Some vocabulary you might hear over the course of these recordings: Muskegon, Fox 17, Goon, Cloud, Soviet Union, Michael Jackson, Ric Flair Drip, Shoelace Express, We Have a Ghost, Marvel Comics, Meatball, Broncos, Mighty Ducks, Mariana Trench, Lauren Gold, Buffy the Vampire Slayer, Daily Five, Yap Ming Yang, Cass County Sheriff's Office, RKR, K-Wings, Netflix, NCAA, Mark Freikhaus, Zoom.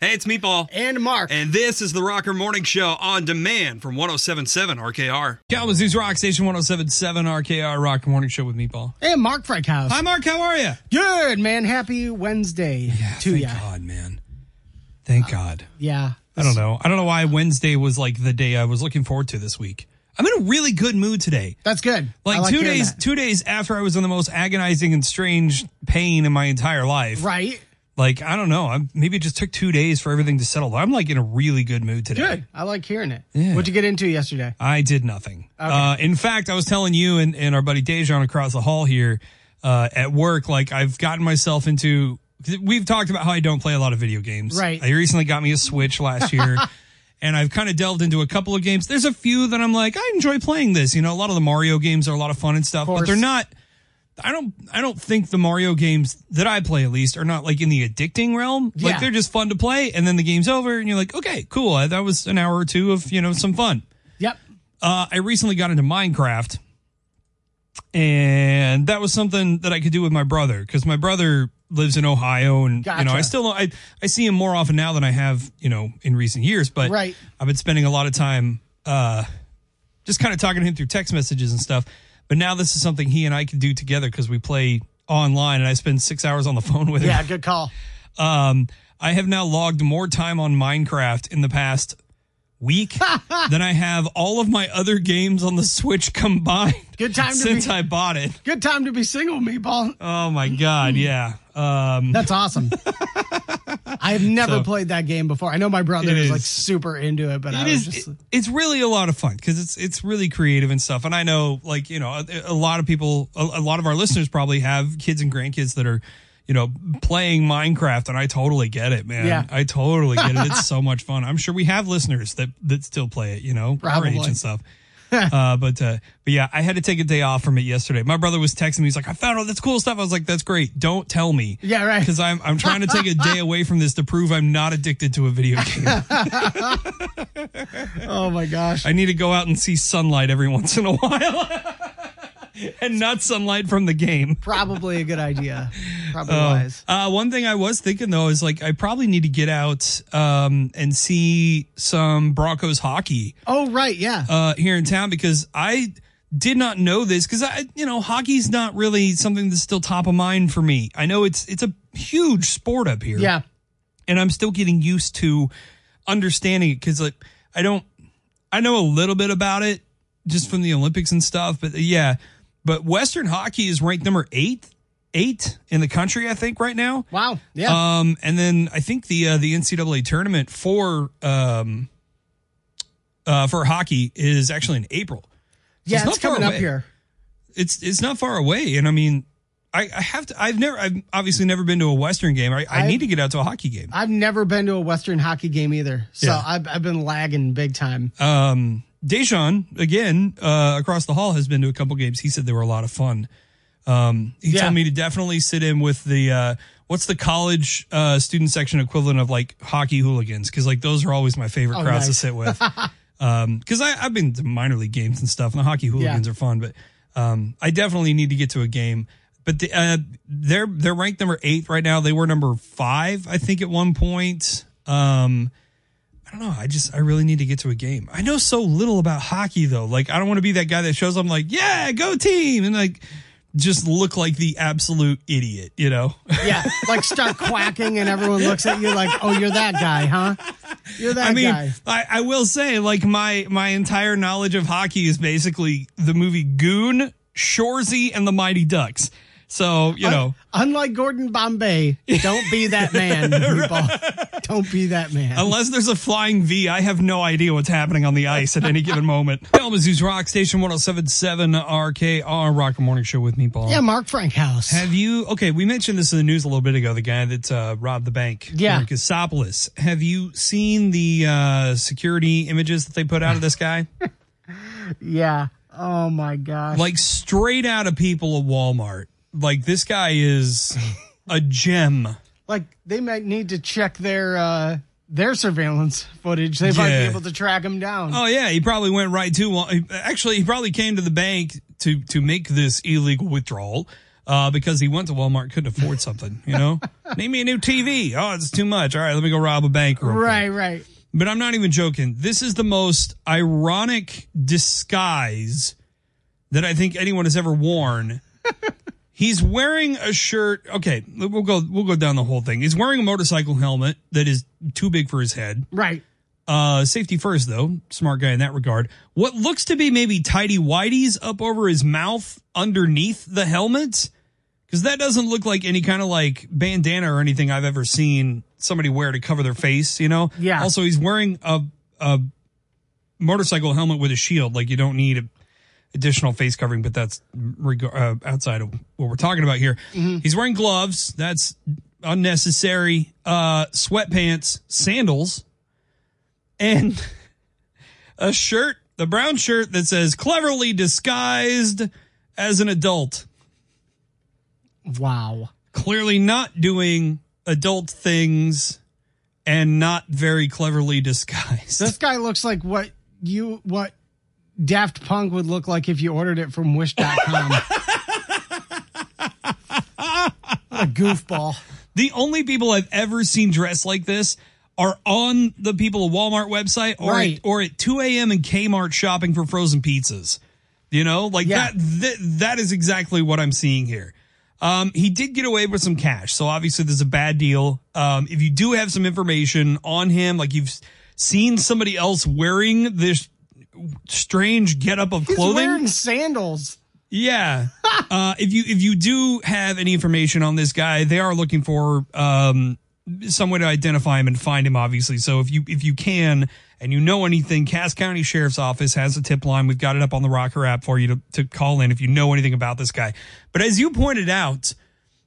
Hey, it's Meatball. And Mark. And this is the Rocker Morning Show on demand from 107.7 RKR. Kalamazoo's Rock Station, 107.7 RKR, Rocker Morning Show with Meatball. And Mark Freikhaus. Hi, Mark. How are you? Good, man. Happy Wednesday to you. Thank God, man. Thank God. Yeah. I don't know. I don't know why Wednesday was like the day I was looking forward to this week. I'm in a really good mood today. That's good. Like 2 days, that. 2 days after I was in the most agonizing and strange pain in my entire life. Right. Like, I don't know. Maybe it just took 2 days for everything to settle. I'm, like, in a really good mood today. Good. I like hearing it. Yeah. What'd you get into yesterday? I did nothing. Okay. In fact, I was telling you and our buddy Dejan across the hall here at work, like, I've gotten myself into... We've talked about how I don't play a lot of video games. Right. I recently got me a Switch last year, and I've kind of delved into a couple of games. There's a few that I'm like, I enjoy playing this. You know, a lot of the Mario games are a lot of fun and stuff, but they're not... I don't think the Mario games that I play, at least, are not like in the addicting realm. Yeah. Like, they're just fun to play, and then the game's over, and you're like, okay, cool. That was an hour or two of, you know, some fun. Yep. I recently got into Minecraft, and that was something that I could do with my brother, because my brother lives in Ohio, and, you know, I still don't, I see him more often now than I have, you know, in recent years, but right. I've been spending a lot of time just kind of talking to him through text messages and stuff. But now this is something he and I can do together because we play online, and I spend 6 hours on the phone with him. Yeah, good call. I have now logged more time on Minecraft in the past week than I have all of my other games on the Switch combined. Good time since I bought it. Good time to be single, Meatball. Oh my God, yeah. That's awesome. I have never played that game before. I know my brother is like super into it, but it's really a lot of fun because it's really creative and stuff. And I know, like, you know, a lot of people, a lot of our listeners probably have kids and grandkids that are, you know, playing Minecraft, and I totally get it, man. Yeah. I totally get it. It's so much fun. I'm sure we have listeners that still play it, you know, probably. Our age and stuff. But yeah, I had to take a day off from it yesterday. My brother was texting me. He's like, I found all this cool stuff. I was like, that's great. Don't tell me. Yeah, right. Because I'm trying to take a day away from this to prove I'm not addicted to a video game. Oh my gosh. I need to go out and see sunlight every once in a while. And not sunlight from the game. Probably a good idea. Probably wise. One thing I was thinking, though, is like I probably need to get out and see some Broncos hockey. Oh, right. Yeah. Here in town, because I did not know this because, hockey's not really something that's still top of mind for me. I know it's a huge sport up here. Yeah. And I'm still getting used to understanding it because, like, I know a little bit about it just from the Olympics and stuff. But yeah. But Western hockey is ranked number eight in the country, I think, right now. Wow. Yeah. And then I think the NCAA tournament for hockey is actually in April. So yeah, it's coming up here. It's not far away, and I mean, I have to. I've obviously never been to a Western game. I need to get out to a hockey game. I've never been to a Western hockey game either, so yeah. I've been lagging big time. Dejan, again, across the hall, has been to a couple games. He said they were a lot of fun. He told me to definitely sit in with the, what's the college student section equivalent of, like, hockey hooligans? Because, like, those are always my favorite crowds to sit with. Because I've been to minor league games and stuff, and the hockey hooligans are fun. But I definitely need to get to a game. But they're ranked number 8 right now. They were number 5, I think, at one point. I don't know. I really need to get to a game. I know so little about hockey, though. Like, I don't want to be that guy that shows up like, yeah, go team. And, like, just look like the absolute idiot, you know? Yeah. Like, start quacking and everyone looks at you like, oh, you're that guy, huh? You're that guy. I will say, like, my entire knowledge of hockey is basically the movie Goon, Shorzy, and the Mighty Ducks. So, you know. Unlike Gordon Bombay, don't be that man, people. Don't be that man. Unless there's a flying V, I have no idea what's happening on the ice at any given moment. Kalamazoo's Rock Station, 107.7 RKR, Rock and Morning Show with Meatball. Yeah, Mark Freikhaus. Okay, we mentioned this in the news a little bit ago, the guy that robbed the bank. Yeah. Kasopoulos. Have you seen the security images that they put out of this guy? Yeah. Oh, my gosh. Like, straight out of people at Walmart. Like, this guy is a gem. Like, they might need to check their surveillance footage. They might be able to track him down. Oh, yeah. He probably went right to... Actually, he probably came to the bank to make this illegal withdrawal. because he went to Walmart, couldn't afford something, you know? Need me a new TV. Oh, it's too much. All right, let me go rob a bank real quick. Right, right. But I'm not even joking. This is the most ironic disguise that I think anyone has ever worn. He's wearing a shirt. Okay, we'll go down the whole thing. He's wearing a motorcycle helmet that is too big for his head. Right. Safety first, though. Smart guy in that regard. What looks to be maybe tighty-whities up over his mouth underneath the helmet, because that doesn't look like any kind of like bandana or anything I've ever seen somebody wear to cover their face, you know? Yeah. Also, he's wearing a motorcycle helmet with a shield. Like, you don't need a additional face covering, but that's outside of what we're talking about here. Mm-hmm. He's wearing gloves. That's unnecessary. Sweatpants, sandals, and a shirt, the brown shirt that says cleverly disguised as an adult. Wow. Clearly not doing adult things and not very cleverly disguised. This guy looks like what Daft Punk would look like if you ordered it from Wish.com. What a goofball. The only people I've ever seen dressed like this are on the people of Walmart website or, right, or at 2 a.m. in Kmart shopping for frozen pizzas. You know, like, yeah, that is exactly what I'm seeing here. He did get away with some cash, so obviously there's a bad deal. If you do have some information on him, like you've seen somebody else wearing this strange getup of clothing. He's wearing sandals. Yeah. If you do have any information on this guy, they are looking for some way to identify him and find him, obviously. So if you can and you know anything, Cass County Sheriff's Office has a tip line. We've got it up on the Rocker app for you to call in if you know anything about this guy. But as you pointed out,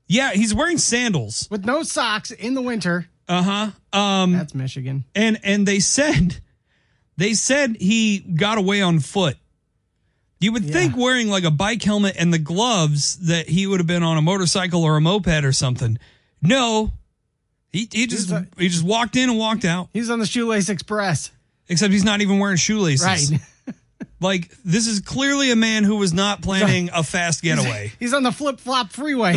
yeah, he's wearing sandals with no socks in the winter. Uh-huh. That's Michigan. And they said he got away on foot. You would think wearing like a bike helmet and the gloves that he would have been on a motorcycle or a moped or something. No, he just walked in and walked out. He's on the Shoelace Express. Except he's not even wearing shoelaces. Right. Like, this is clearly a man who was not planning a fast getaway. He's on the flip-flop freeway.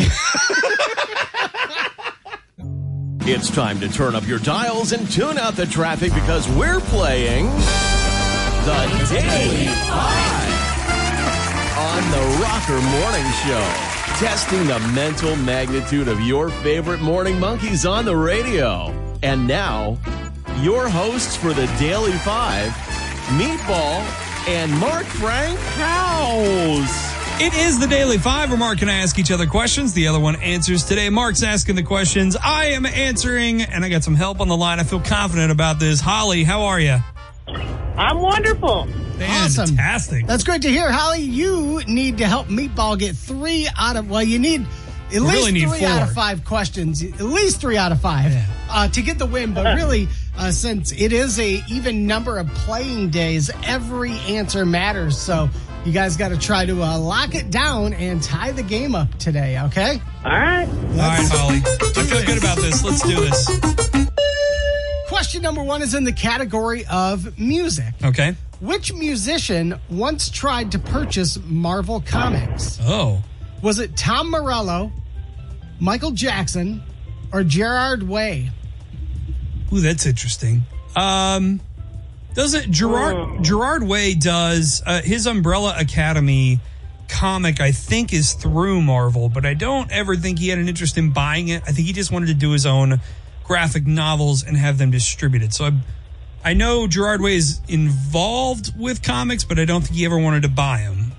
It's time to turn up your dials and tune out the traffic because we're playing the Daily Five on the Rocker Morning Show. Testing the mental magnitude of your favorite morning monkeys on the radio. And now, your hosts for the Daily Five, Meatball and Mark Freikhaus. It is the Daily Five, where Mark and I ask each other questions. The other one answers today. Mark's asking the questions. I am answering, and I got some help on the line. I feel confident about this. Holly, how are you? I'm wonderful. Awesome. Fantastic. That's great to hear, Holly. You need to help Meatball get three out of, well, you need at least three out of five questions. At least three out of five to get the win. But really, since it is a even number of playing days, every answer matters. So you guys got to try to lock it down and tie the game up today, okay? All right. All right, Holly. I feel good about this. Let's do this. Question number one is in the category of music. Okay. Which musician once tried to purchase Marvel Comics? Oh. Was it Tom Morello, Michael Jackson, or Gerard Way? Ooh, that's interesting. Doesn't Gerard Way does his Umbrella Academy comic, I think, is through Marvel, but I don't ever think he had an interest in buying it. I think he just wanted to do his own graphic novels and have them distributed. So I know Gerard Way is involved with comics, but I don't think he ever wanted to buy them.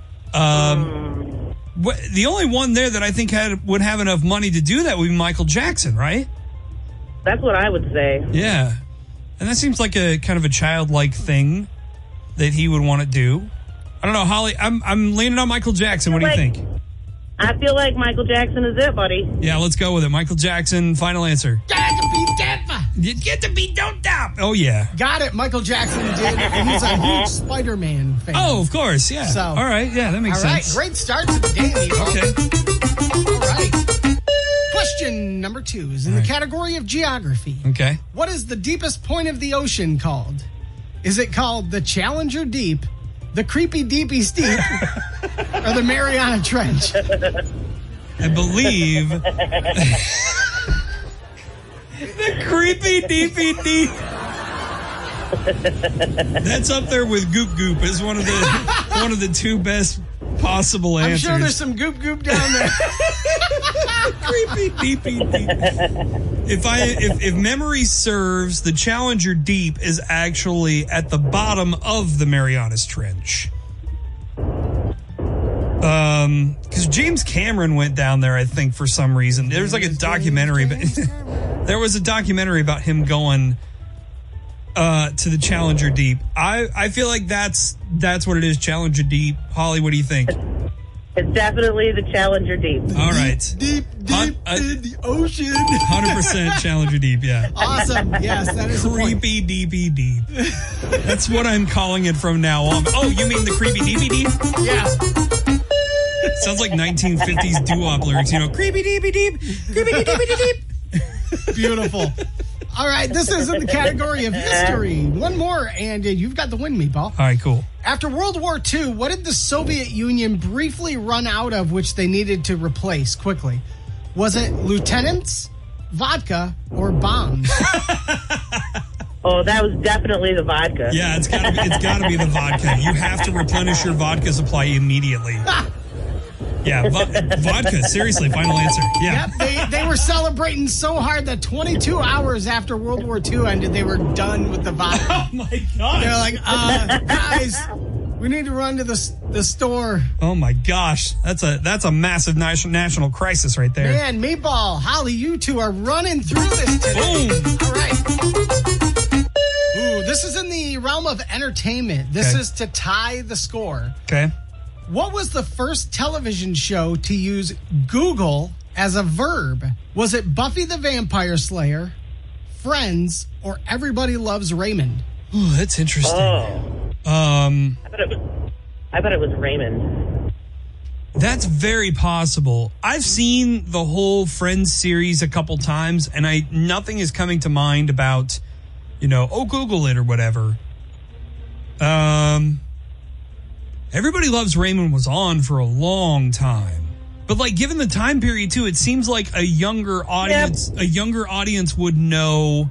The only one there that I think would have enough money to do that would be Michael Jackson, right? That's what I would say. Yeah. And that seems like a kind of a childlike thing that he would want to do. I don't know, Holly. I'm leaning on Michael Jackson. What do you think? I feel like Michael Jackson is it, buddy. Yeah, let's go with it. Michael Jackson, final answer. Get to be Denver. You get to be don't stop. Oh, yeah. Got it. Michael Jackson did. He's a huge Spider-Man fan. Oh, of course. Yeah. So, all right. Yeah, that makes sense. All right. Great start to the game. Okay. All right. Question number two is in the category of geography. Okay. What is the deepest point of the ocean called? Is it called the Challenger Deep, the Creepy Deepy Steep, or the Mariana Trench? I believe the creepy DVD. That's up there with Goop Goop. Is one of the two best possible answers. I'm sure there's some Goop Goop down there. Creepy DVD. If memory serves, the Challenger Deep is actually at the bottom of the Marianas Trench. Because James Cameron went down there, I think, for some reason. There was like a documentary, but there was a documentary about him going to the Challenger Deep. I feel like that's what it is, Challenger Deep. Holly, what do you think? It's definitely the Challenger Deep. All right. Deep in the ocean. 100% Challenger Deep, yeah. Awesome. Yes, that is creepy DB Deep. That's what I'm calling it from now on. Oh, you mean the creepy DB Deep? Yeah. Sounds like 1950s doo-wop lyrics, you know. Creepy deepy deep, creepy deepy deep. Beautiful. All right, this is in the category of history. One more, and you've got the win, Meatball. All right, cool. After World War II, what did the Soviet Union briefly run out of, which they needed to replace quickly? Was it lieutenants, vodka, or bombs? Oh, that was definitely the vodka. Yeah, it's got to be the vodka. You have to replenish your vodka supply immediately. Yeah, vodka. Seriously, final answer. Yeah, yep, they were celebrating so hard that 22 hours after World War II ended, they were done with the vodka. Oh my gosh! They're like, guys, we need to run to the store. Oh my gosh, that's a massive national crisis right there. Man, Meatball, Holly, you two are running through this today. Boom! All right. Ooh, this is in the realm of entertainment. This is to tie the score. Okay. What was the first television show to use Google as a verb? Was it Buffy the Vampire Slayer, Friends, or Everybody Loves Raymond? Ooh, that's interesting. Oh. I bet it was Raymond. That's very possible. I've seen the whole Friends series a couple times, and nothing is coming to mind about, you know, Google it or whatever. Everybody Loves Raymond was on for a long time. But like given the time period too, it seems like a younger audience would know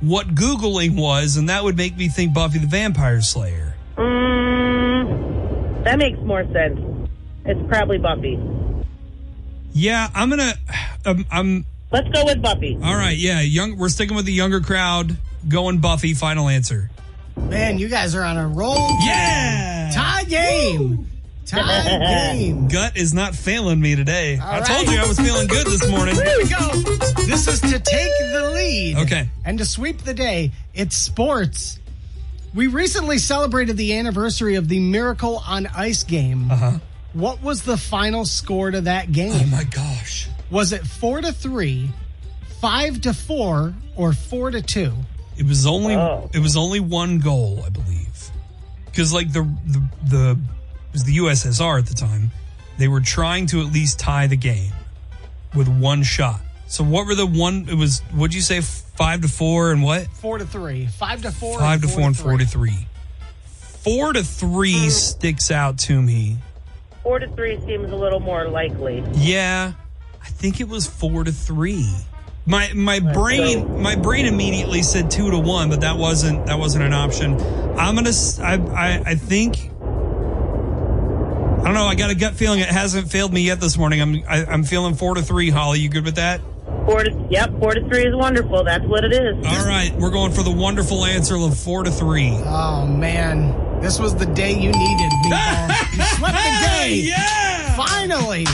what Googling was, and that would make me think Buffy the Vampire Slayer. That makes more sense. It's probably Buffy. Yeah, I'm going to let's go with Buffy. All right, yeah, we're sticking with the younger crowd, going Buffy, final answer. Man, you guys are on a roll. Yeah! Tie game. Woo. Tie game. Gut is not failing me today. All right. Told you I was feeling good this morning. Here we go. This is to take the lead. Okay. And to sweep the day, it's sports. We recently celebrated the anniversary of the Miracle on Ice game. Uh-huh. What was the final score to that game? Oh, my gosh. Was it 4-3, 5-4, or 4-2? It was only one goal, I believe, because like it was the USSR at the time. They were trying to at least tie the game with one shot. So what were the one? It was, what'd you say? 5-4 and what? 4-3. 5-4. 5-4 and 4-3. 4-3 sticks out to me. 4-3 seems a little more likely. Yeah, I think it was 4-3. My brain immediately said 2-1, but that wasn't an option. I don't know. I got a gut feeling it hasn't failed me yet this morning. I'm feeling 4-3. Holly, you good with that? 4-3 is wonderful. That's what it is. All right, we're going for the wonderful answer of 4-3. Oh man, this was the day you needed me. You swept the day. Yeah, finally.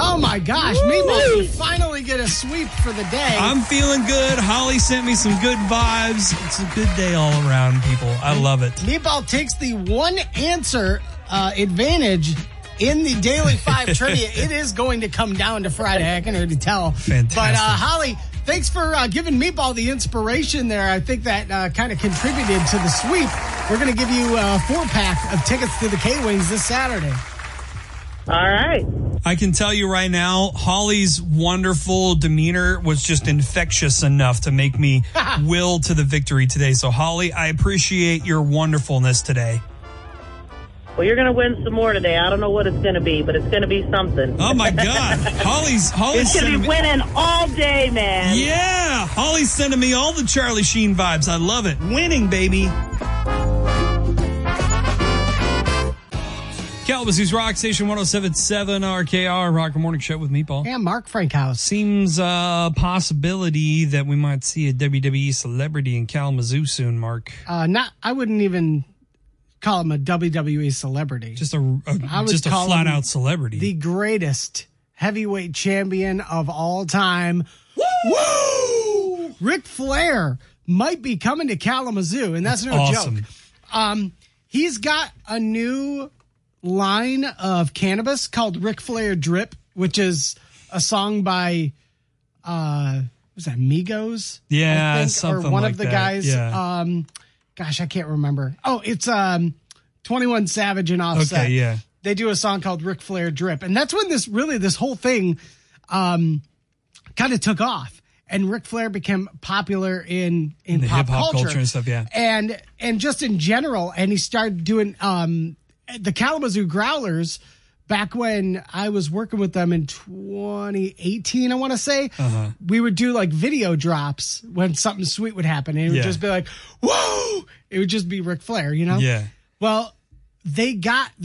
Oh, my gosh. Meatball, you finally get a sweep for the day. I'm feeling good. Holly sent me some good vibes. It's a good day all around, people. I love it. Meatball takes the one answer advantage in the Daily 5 trivia. It is going to come down to Friday. I can already tell. Fantastic. But, Holly, thanks for giving Meatball the inspiration there. I think that kind of contributed to the sweep. We're going to give you a 4-pack of tickets to the K-Wings this Saturday. All right. I can tell you right now, Holly's wonderful demeanor was just infectious enough to make me will to the victory today. So, Holly, I appreciate your wonderfulness today. Well, you're going to win some more today. I don't know what it's going to be, but it's going to be something. Oh, my God. Holly's going to be winning all day, man. Yeah. Holly's sending me all the Charlie Sheen vibes. I love it. Winning, baby. Calabasas Rock Station 107.7 RKR, Rocker Morning Show with Meatball. And Mark Freikhaus. Seems a possibility that we might see a WWE celebrity in Kalamazoo soon, Mark. I wouldn't even call him a WWE celebrity. Just a flat-out celebrity. The greatest heavyweight champion of all time. Woo! Ric Flair might be coming to Kalamazoo, and that's no joke. He's got a new line of cannabis called Ric Flair Drip, which is a song by, was that Migos? Yeah, I think, something or one like of the that. Guys. Yeah. Gosh, I can't remember. Oh, it's 21 Savage and Offset. Okay, yeah. They do a song called Ric Flair Drip. And that's when this whole thing kind of took off. And Ric Flair became popular in the hip-hop culture and stuff, yeah. And just in general. And he started doing the Kalamazoo Growlers back when I was working with them in 2018, I want to say. Uh-huh. We would do, like, video drops when something sweet would happen. And it would just be like, whoa! It would just be Ric Flair, you know? Yeah. Well, the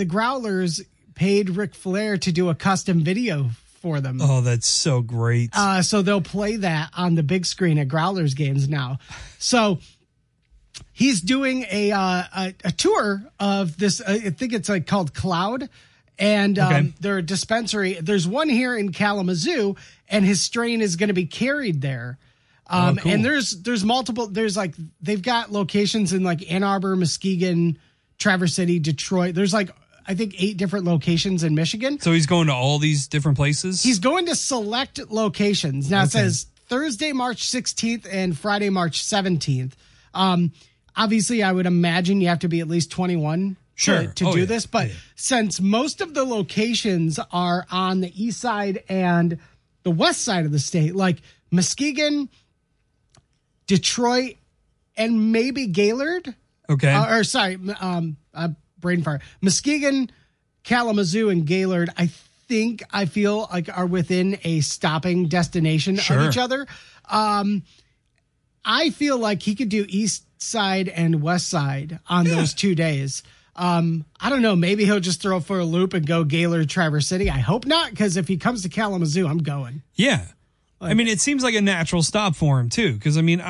Growlers paid Ric Flair to do a custom video for them. Oh, that's so great. So they'll play that on the big screen at Growlers games now. So he's doing a tour of this. I think it's like called Cloud. And they're a dispensary. There's one here in Kalamazoo, and his strain is going to be carried there. Cool. And there's multiple. There's like they've got locations in like Ann Arbor, Muskegon, Traverse City, Detroit. There's like I think 8 different locations in Michigan. So he's going to all these different places. He's going to select locations. Now it says Thursday, March 16th, and Friday, March 17th. Obviously, I would imagine you have to be at least 21. Sure. To do this. But since most of the locations are on the east side and the west side of the state, like Muskegon, Detroit, and maybe Gaylord. Okay. Brain fart. Muskegon, Kalamazoo, and Gaylord, I feel like are within a stopping destination of each other. I feel like he could do east side and west side on those 2 days. I don't know. Maybe he'll just throw for a loop and go Gaylord, Traverse City. I hope not, because if he comes to Kalamazoo, I'm going. Yeah. Like, I mean, it seems like a natural stop for him, too, because, I mean,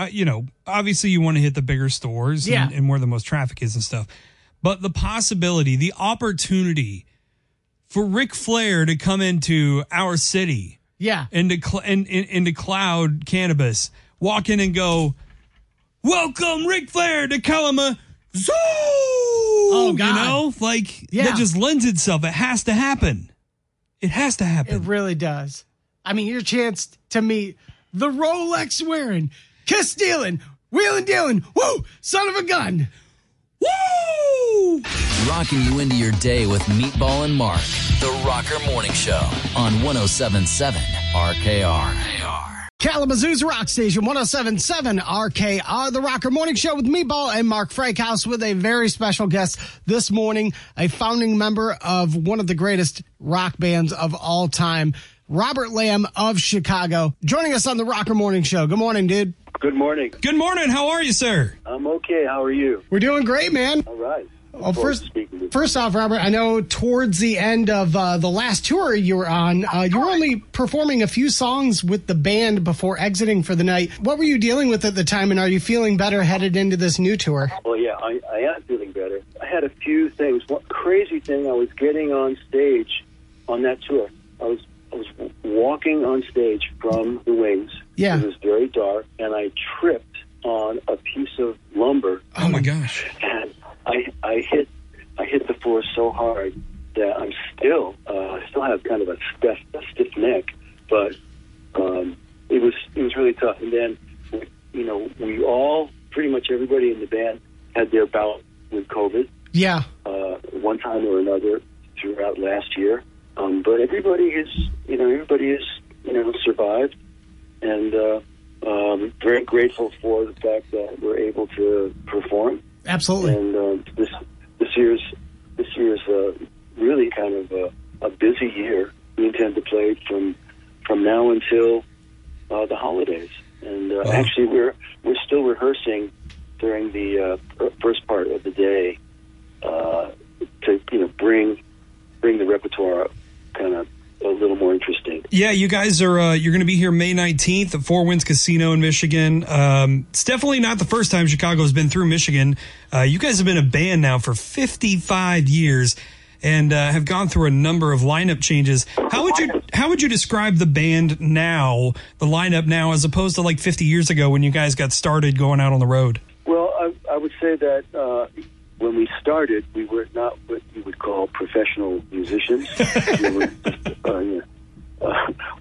obviously you want to hit the bigger stores and where the most traffic is and stuff. But the possibility, the opportunity for Ric Flair to come into our city and to Cloud Cannabis, walk in and go, welcome Ric Flair to Kalamazoo. Oh, God. You know, that just lends itself. It has to happen. It has to happen. It really does. I mean, your chance to meet the Rolex wearing, kiss stealing, wheeling dealing, woo, son of a gun. Woo! Rocking you into your day with Meatball and Mark, the Rocker Morning Show on 107.7 RKR. Kalamazoo's Rock Station, 107.7 RKR, the Rocker Morning Show with Meatball and Mark Freikhaus with a very special guest this morning, a founding member of one of the greatest rock bands of all time, Robert Lamm of Chicago, joining us on the Rocker Morning Show. Good morning, dude. Good morning. Good morning. How are you, sir? I'm okay. How are you? We're doing great, man. All right. Well, first off, Robert, I know towards the end of the last tour you were on, you were only performing a few songs with the band before exiting for the night. What were you dealing with at the time, and are you feeling better headed into this new tour? Well, yeah, I am feeling better. I had a few things. One crazy thing, I was getting on stage on that tour. I was walking on stage from the wings. Yeah. It was very dark, and I tripped on a piece of lumber. Oh, my gosh. And I hit the floor so hard that I'm still have kind of a stiff neck, but it was really tough. And then, you know, we all, pretty much everybody in the band had their bout with COVID. Yeah. One time or another throughout last year, but everybody has survived, and very grateful for the fact that we're able to perform. Absolutely. And this year's a year. We intend to play from now until the holidays. And wow. Actually, we're still rehearsing during the first part of the day to bring the repertoire kind of a little more interesting. Yeah, you guys are you're going to be here May 19th at Four Winds Casino in Michigan. It's definitely not the first time Chicago's been through Michigan. You guys have been a band now for 55 years. And have gone through a number of lineup changes. How would you describe the band now, the lineup now, as opposed to like 50 years ago when you guys got started going out on the road? Well, I would say that when we started, we were not what you would call professional musicians.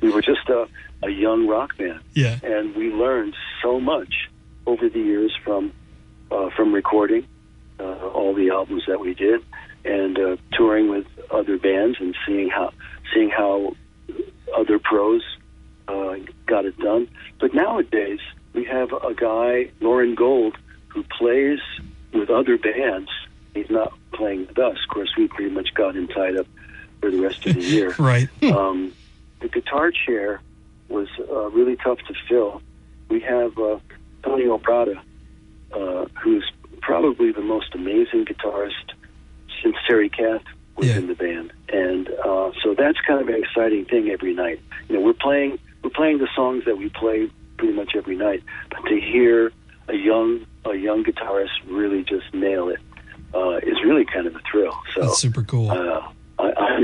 We were just a young rock band, yeah. And we learned so much over the years from recording all the albums that we did. And touring with other bands and seeing how other pros got it done. But nowadays we have a guy, Lauren Gold, who plays with other bands. He's not playing with us. Of course, we pretty much got him tied up for the rest of the year. Right. The guitar chair was really tough to fill. We have Tony Oprada, who's probably the most amazing guitarist since Terry Kath was in the band, and so that's kind of an exciting thing every night. You know, we're playing the songs that we play pretty much every night, but to hear a young guitarist really just nail it is really kind of a thrill. So that's super cool. I'm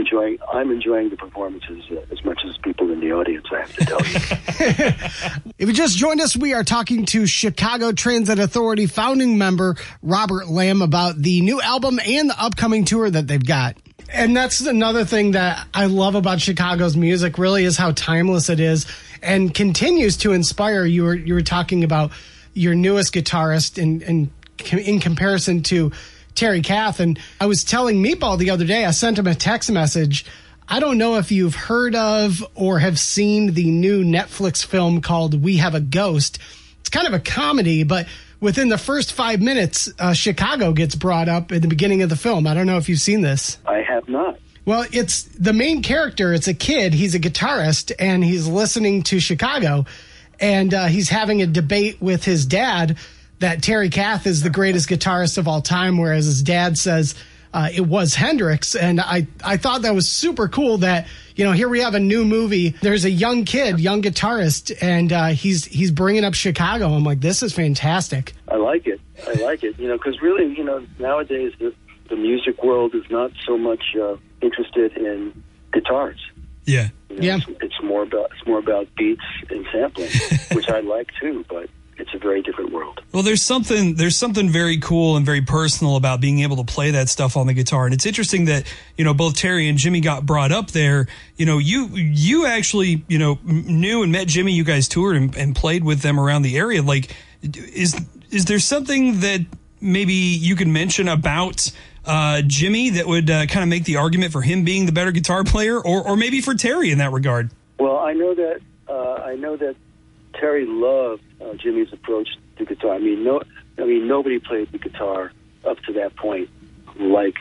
enjoying the performances as much as people in the audience, I have to tell you. If you just joined us, we are talking to Chicago Transit Authority founding member Robert Lamm about the new album and the upcoming tour that they've got. And that's another thing that I love about Chicago's music, really, is how timeless it is and continues to inspire. You were talking about your newest guitarist in comparison to Terry Kath, and I was telling Meatball the other day, I sent him a text message. I don't know if you've heard of or have seen the new Netflix film called We Have a Ghost. It's kind of a comedy, but within the first 5 minutes, Chicago gets brought up at the beginning of the film. I don't know if you've seen this. I have not. Well, it's the main character. It's a kid. He's a guitarist, and he's listening to Chicago, and he's having a debate with his dad that Terry Kath is the greatest guitarist of all time, whereas his dad says it was Hendrix. And I thought that was super cool that, you know, here we have a new movie. There's a young kid, young guitarist, and he's bringing up Chicago. I'm like, this is fantastic. I like it. You know, because really, you know, nowadays the music world is not so much interested in guitars. Yeah. You know, yeah. It's more about beats and sampling, which I like too, but it's a very different world. Well, there's something very cool and very personal about being able to play that stuff on the guitar. And it's interesting that, you know, both Terry and Jimmy got brought up there. You know, you actually, you know, knew and met Jimmy. You guys toured and played with them around the area. Like, is there something that maybe you can mention about Jimmy that would kind of make the argument for him being the better guitar player, or maybe for Terry in that regard? Well, I know that Terry loved Jimmy's approach to guitar. I mean, nobody played the guitar up to that point like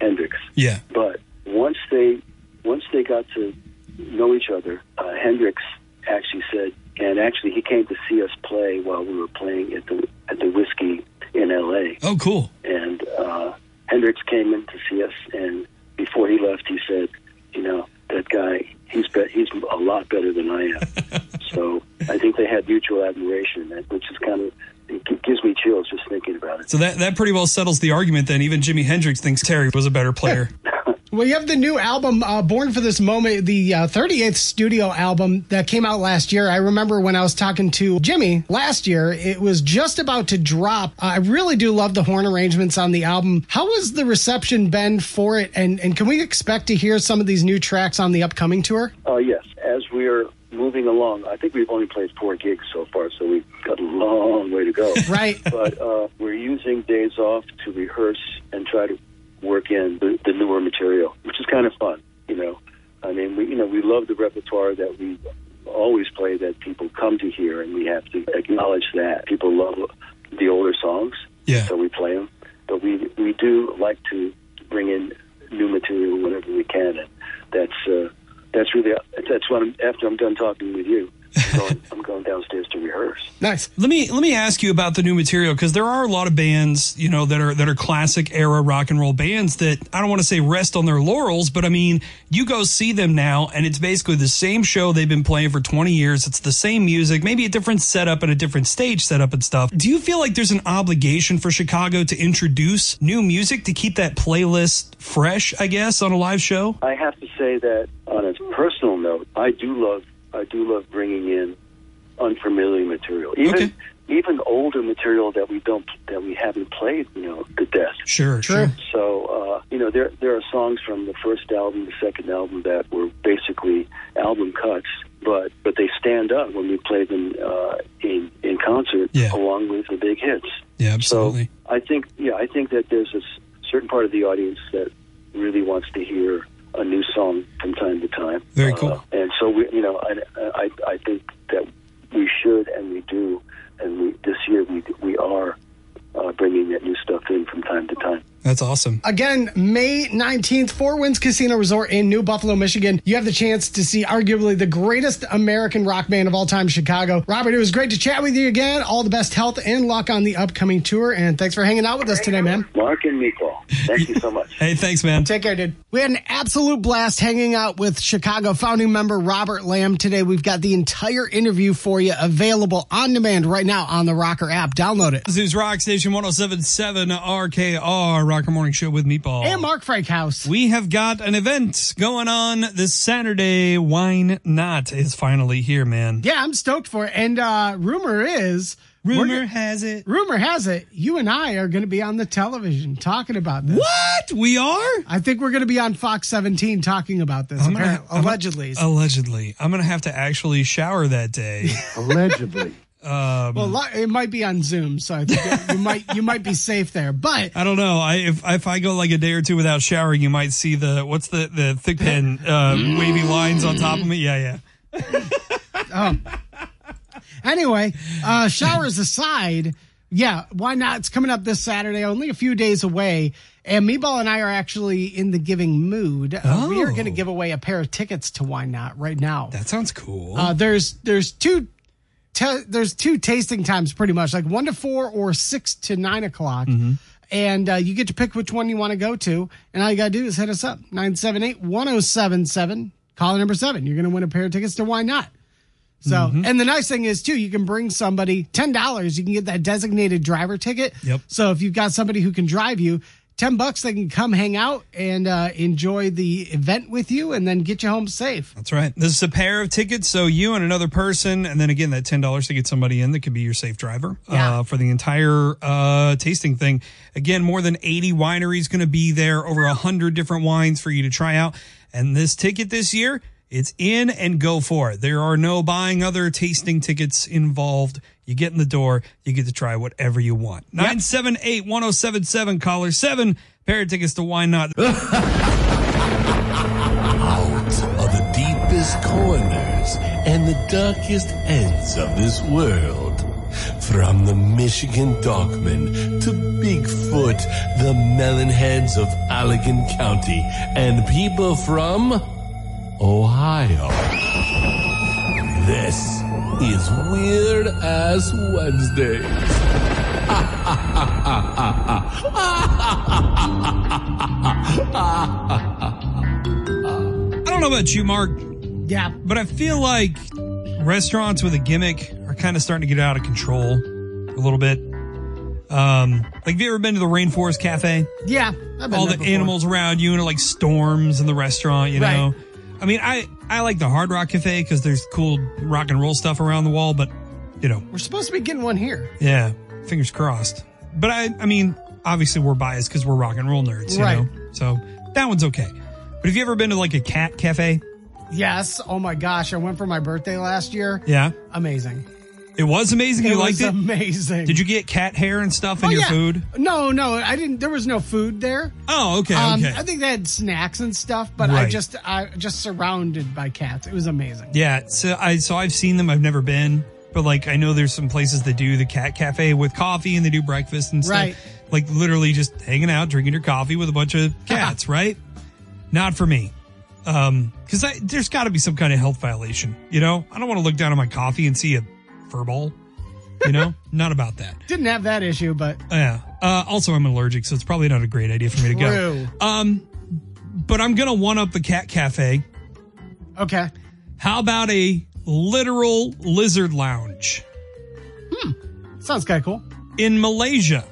Hendrix. Yeah. But once they got to know each other, Hendrix actually said, and actually he came to see us play while we were playing at the Whiskey in L.A. Oh, cool! And Hendrix came in to see us, and before he left, he said, you know, that guy, he's a lot better than I am. So I think they had mutual admiration, which is kind of, it gives me chills just thinking about it. So that pretty well settles the argument then. Even Jimi Hendrix thinks Terry was a better player. Well, you have the new album, Born for This Moment, the 38th studio album that came out last year. I remember when I was talking to Jimmy last year, it was just about to drop. I really do love the horn arrangements on the album. How has the reception been for it? And can we expect to hear some of these new tracks on the upcoming tour? Yes. As we are moving along, I think we've only played 4 gigs so far, so we've got a long way to go. Right. But we're using days off to rehearse and try to work in the newer material, which is kind of fun. You know, I mean, we love the repertoire that we always play that people come to hear, and we have to acknowledge that people love the older songs, so we play them. But we do like to bring in new material whenever we can, and that's That's really, that's what I'm, after I'm done talking with you, I'm going downstairs to rehearse. Nice. Let me ask you about the new material, because there are a lot of bands, you know, that are classic era rock and roll bands that I don't want to say rest on their laurels, but I mean, you go see them now and it's basically the same show they've been playing for 20 years. It's the same music, maybe a different setup and a different stage setup and stuff. Do you feel like there's an obligation for Chicago to introduce new music to keep that playlist fresh, I guess, on a live show? I have to say that on a personal note, I do love bringing in unfamiliar material, even older material that we haven't played, you know, to death. Sure. So you know, there are songs from the first album, the second album that were basically album cuts, but they stand up when we play them in concert, along with the big hits. Yeah, absolutely. So I think that there's a certain part of the audience that really wants to hear a new song from time to time. Very cool. And so we, you know, I think that we should, and we do, and this year we are bringing that new stuff in from time to time. That's awesome. Again, May 19th, Four Winds Casino Resort in New Buffalo, Michigan. You have the chance to see arguably the greatest American rock band of all time, Chicago. Robert, it was great to chat with you again. All the best health and luck on the upcoming tour, and thanks for hanging out with us today, man. Mark and Meatball, thank you so much. Hey, thanks, man. Take care, dude. We had an absolute blast hanging out with Chicago founding member Robert Lamm today. We've got the entire interview for you available on demand right now on the Rocker app. Download it. This is Rock Station 107.7 RKR. Rocker Morning Show with Meatball and Mark Freikhaus. We have got an event going on this Saturday. Wine Not is finally here, man. Yeah, I'm stoked for it. And rumor has it, you and I are going to be on the television talking about this. What? We are? I think we're going to be on Fox 17 talking about this. Allegedly. I'm going to have to actually shower that day. Allegedly. Well, it might be on Zoom, so I think you might be safe there. But I don't know. If I go like a day or two without showering, you might see the thick pen wavy lines on top of me. Yeah. Anyway, showers aside, yeah, Why Not? It's coming up this Saturday, only a few days away. And Meatball and I are actually in the giving mood. We are going to give away a pair of tickets to Why Not right now. That sounds cool. There's two tasting times, pretty much, like 1 to 4 or 6 to 9 o'clock. Mm-hmm. And you get to pick which one you want to go to. And all you got to do is hit us up, 978-1077, caller number 7. You're going to win a pair of tickets to Why Not. So, and the nice thing is, too, you can bring somebody $10. You can get that designated driver ticket. Yep. So if you've got somebody who can drive you, $10, they can come hang out and enjoy the event with you and then get you home safe. That's right. This is a pair of tickets, so you and another person, and then again, that $10 to get somebody in that could be your safe driver for the entire tasting thing. Again, more than 80 wineries going to be there, over 100 different wines for you to try out. And this ticket this year, it's in and go for it. There are no buying other tasting tickets involved. You get in the door, you get to try whatever you want. 978-1077, caller 7, pair of tickets to Why Not. Out of the deepest corners and the darkest ends of this world, from the Michigan Dogmen to Bigfoot, the melonheads of Allegan County, and people from Ohio. This is Weird Ass Wednesdays. I don't know about you, Mark. Yeah. But I feel like restaurants with a gimmick are kind of starting to get out of control a little bit. Like, have you ever been to the Rainforest Cafe? Yeah. I've been all the animals around you and like storms in the restaurant, you know? Right. I mean, I like the Hard Rock Cafe because there's cool rock and roll stuff around the wall, but, you know. We're supposed to be getting one here. Yeah, fingers crossed. But, I mean, obviously we're biased because we're rock and roll nerds, you know? So that one's okay. But have you ever been to, like, a cat cafe? Yes. Oh, my gosh. I went for my birthday last year. Yeah. Amazing. It was amazing? You liked it? Amazing. Did you get cat hair and stuff in your food? No, I didn't. There was no food there. Oh, okay, okay. I think they had snacks and stuff, but I just surrounded by cats. It was amazing. Yeah, so I've seen them. I've never been, but like I know there's some places that do the cat cafe with coffee and they do breakfast and stuff. Right. Like literally just hanging out, drinking your coffee with a bunch of cats, right? Not for me. Because there's got to be some kind of health violation, you know? I don't want to look down at my coffee and see a furball, you know? Not about that. Didn't have that issue, but... Yeah. Also, I'm allergic, so it's probably not a great idea for me to go. But I'm going to one-up the cat cafe. Okay. How about a literal lizard lounge? Sounds kind of cool. In Malaysia,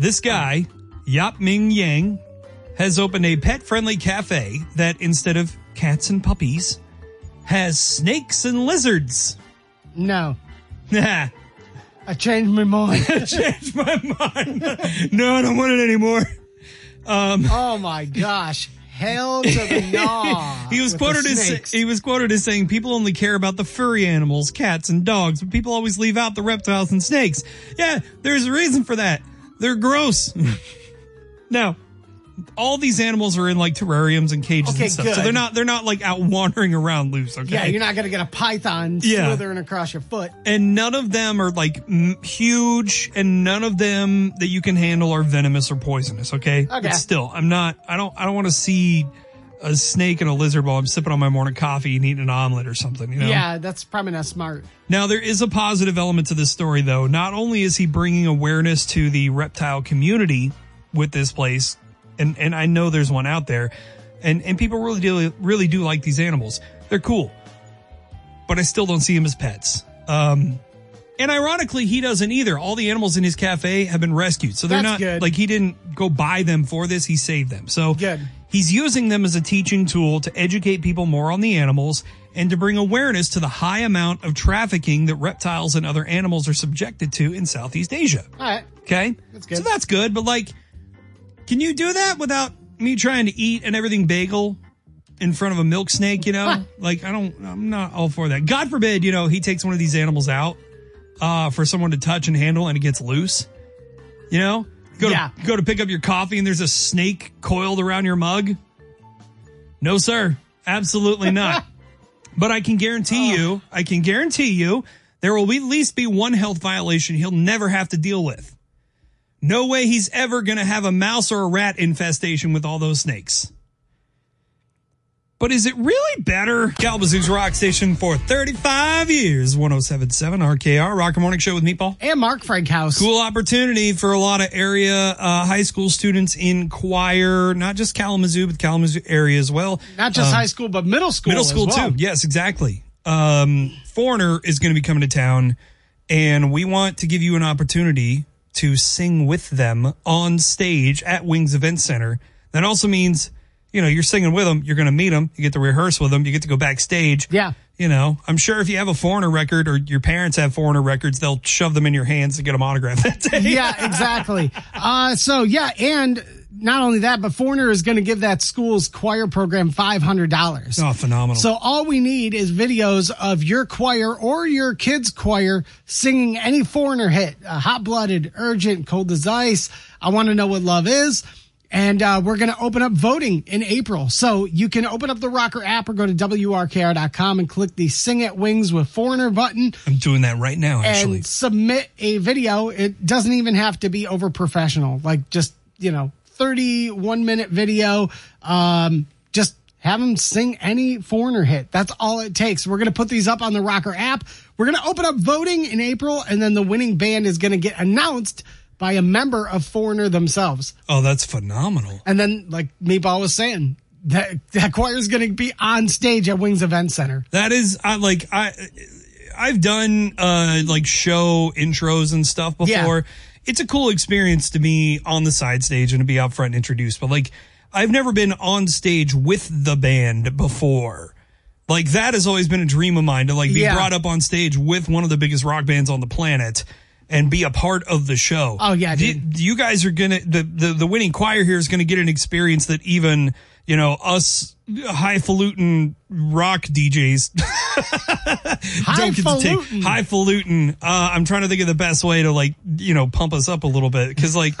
this guy, Yap Ming Yang, has opened a pet-friendly cafe that, instead of cats and puppies, has snakes and lizards. No. Nah. I changed my mind. I changed my mind. No, I don't want it anymore. Oh, my gosh. Hell to the nah. He was quoted as saying, people only care about the furry animals, cats and dogs, but people always leave out the reptiles and snakes. Yeah, there's a reason for that. They're gross. Now, all these animals are in like terrariums and cages and stuff. Good. So they're not like out wandering around loose. Okay. Yeah, you're not going to get a python slithering across your foot. And none of them are like huge, and none of them that you can handle are venomous or poisonous. Okay. But still, I don't want to see a snake and a lizard while I'm sipping on my morning coffee and eating an omelet or something. You know? Yeah, that's probably not smart. Now, there is a positive element to this story, though. Not only is he bringing awareness to the reptile community with this place. And I know there's one out there, and people really do like these animals. They're cool, but I still don't see them as pets. And ironically, he doesn't either. All the animals in his cafe have been rescued, so they're like he didn't go buy them for this. He saved them. So he's using them as a teaching tool to educate people more on the animals and to bring awareness to the high amount of trafficking that reptiles and other animals are subjected to in Southeast Asia. All right. Okay. That's good. So that's good, but like. Can you do that without me trying to eat an everything bagel in front of a milk snake, you know? Huh. Like, I'm not all for that. God forbid, you know, he takes one of these animals out for someone to touch and handle and it gets loose, you know? Go to pick up your coffee and there's a snake coiled around your mug. No, sir. Absolutely not. But I can guarantee you, there will at least be one health violation he'll never have to deal with. No way he's ever going to have a mouse or a rat infestation with all those snakes. But is it really better? Galbazoo's Rock Station for 35 years. 107.7 RKR, Rock and Morning Show with Meatball. And Mark Freikhaus. Cool opportunity for a lot of area high school students in choir. Not just Kalamazoo, but Kalamazoo area as well. Not just high school, but middle school. Middle school as well. Too. Yes, exactly. Foreigner is going to be coming to town. And we want to give you an opportunity to sing with them on stage at Wings Event Center. That also means, you know, you're singing with them, you're going to meet them, you get to rehearse with them, you get to go backstage. Yeah. You know, I'm sure if you have a Foreigner record or your parents have Foreigner records, they'll shove them in your hands to get them autographed that day. Yeah, exactly. And not only that, but Foreigner is going to give that school's choir program $500. Oh, phenomenal. So all we need is videos of your choir or your kids' choir singing any Foreigner hit, Hot-Blooded, Urgent, Cold as Ice, I Want to Know What Love Is. And we're going to open up voting in April. So you can open up the Rocker app or go to WRKR.com and click the Sing at Wings with Foreigner button. I'm doing that right now, actually. And submit a video. It doesn't even have to be over professional. Like just, you know, 31-minute video. Just have them sing any Foreigner hit. That's all it takes. We're going to put these up on the Rocker app. We're going to open up voting in April, and then the winning band is going to get announced by a member of Foreigner themselves. Oh, that's phenomenal. And then, like Meatball was saying, that choir is going to be on stage at Wings Event Center. That is, I've done like show intros and stuff before. Yeah. It's a cool experience to be on the side stage and to be out front and introduced. But, like, I've never been on stage with the band before. Like, that has always been a dream of mine, to, like, be brought up on stage with one of the biggest rock bands on the planet and be a part of the show. Oh, yeah, dude. You guys are going to, the winning choir here is going to get an experience that even, you know, us highfalutin rock DJs don't get to take. Highfalutin. I'm trying to think of the best way to, like, you know, pump us up a little bit, because, like,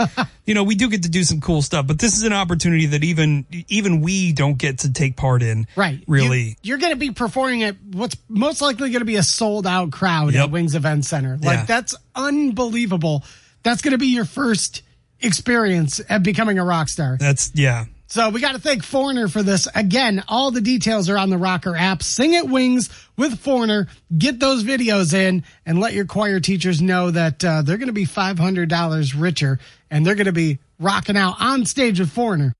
you know, we do get to do some cool stuff, but this is an opportunity that even we don't get to take part in. Right. Really. You're going to be performing at what's most likely going to be a sold out crowd at Wings Event Center. Like, that's unbelievable. That's going to be your first experience at becoming a rock star. That's So we got to thank Foreigner for this. Again, all the details are on the Rocker app. Sing at Wings with Foreigner. Get those videos in and let your choir teachers know that they're going to be $500 richer and they're going to be rocking out on stage with Foreigner.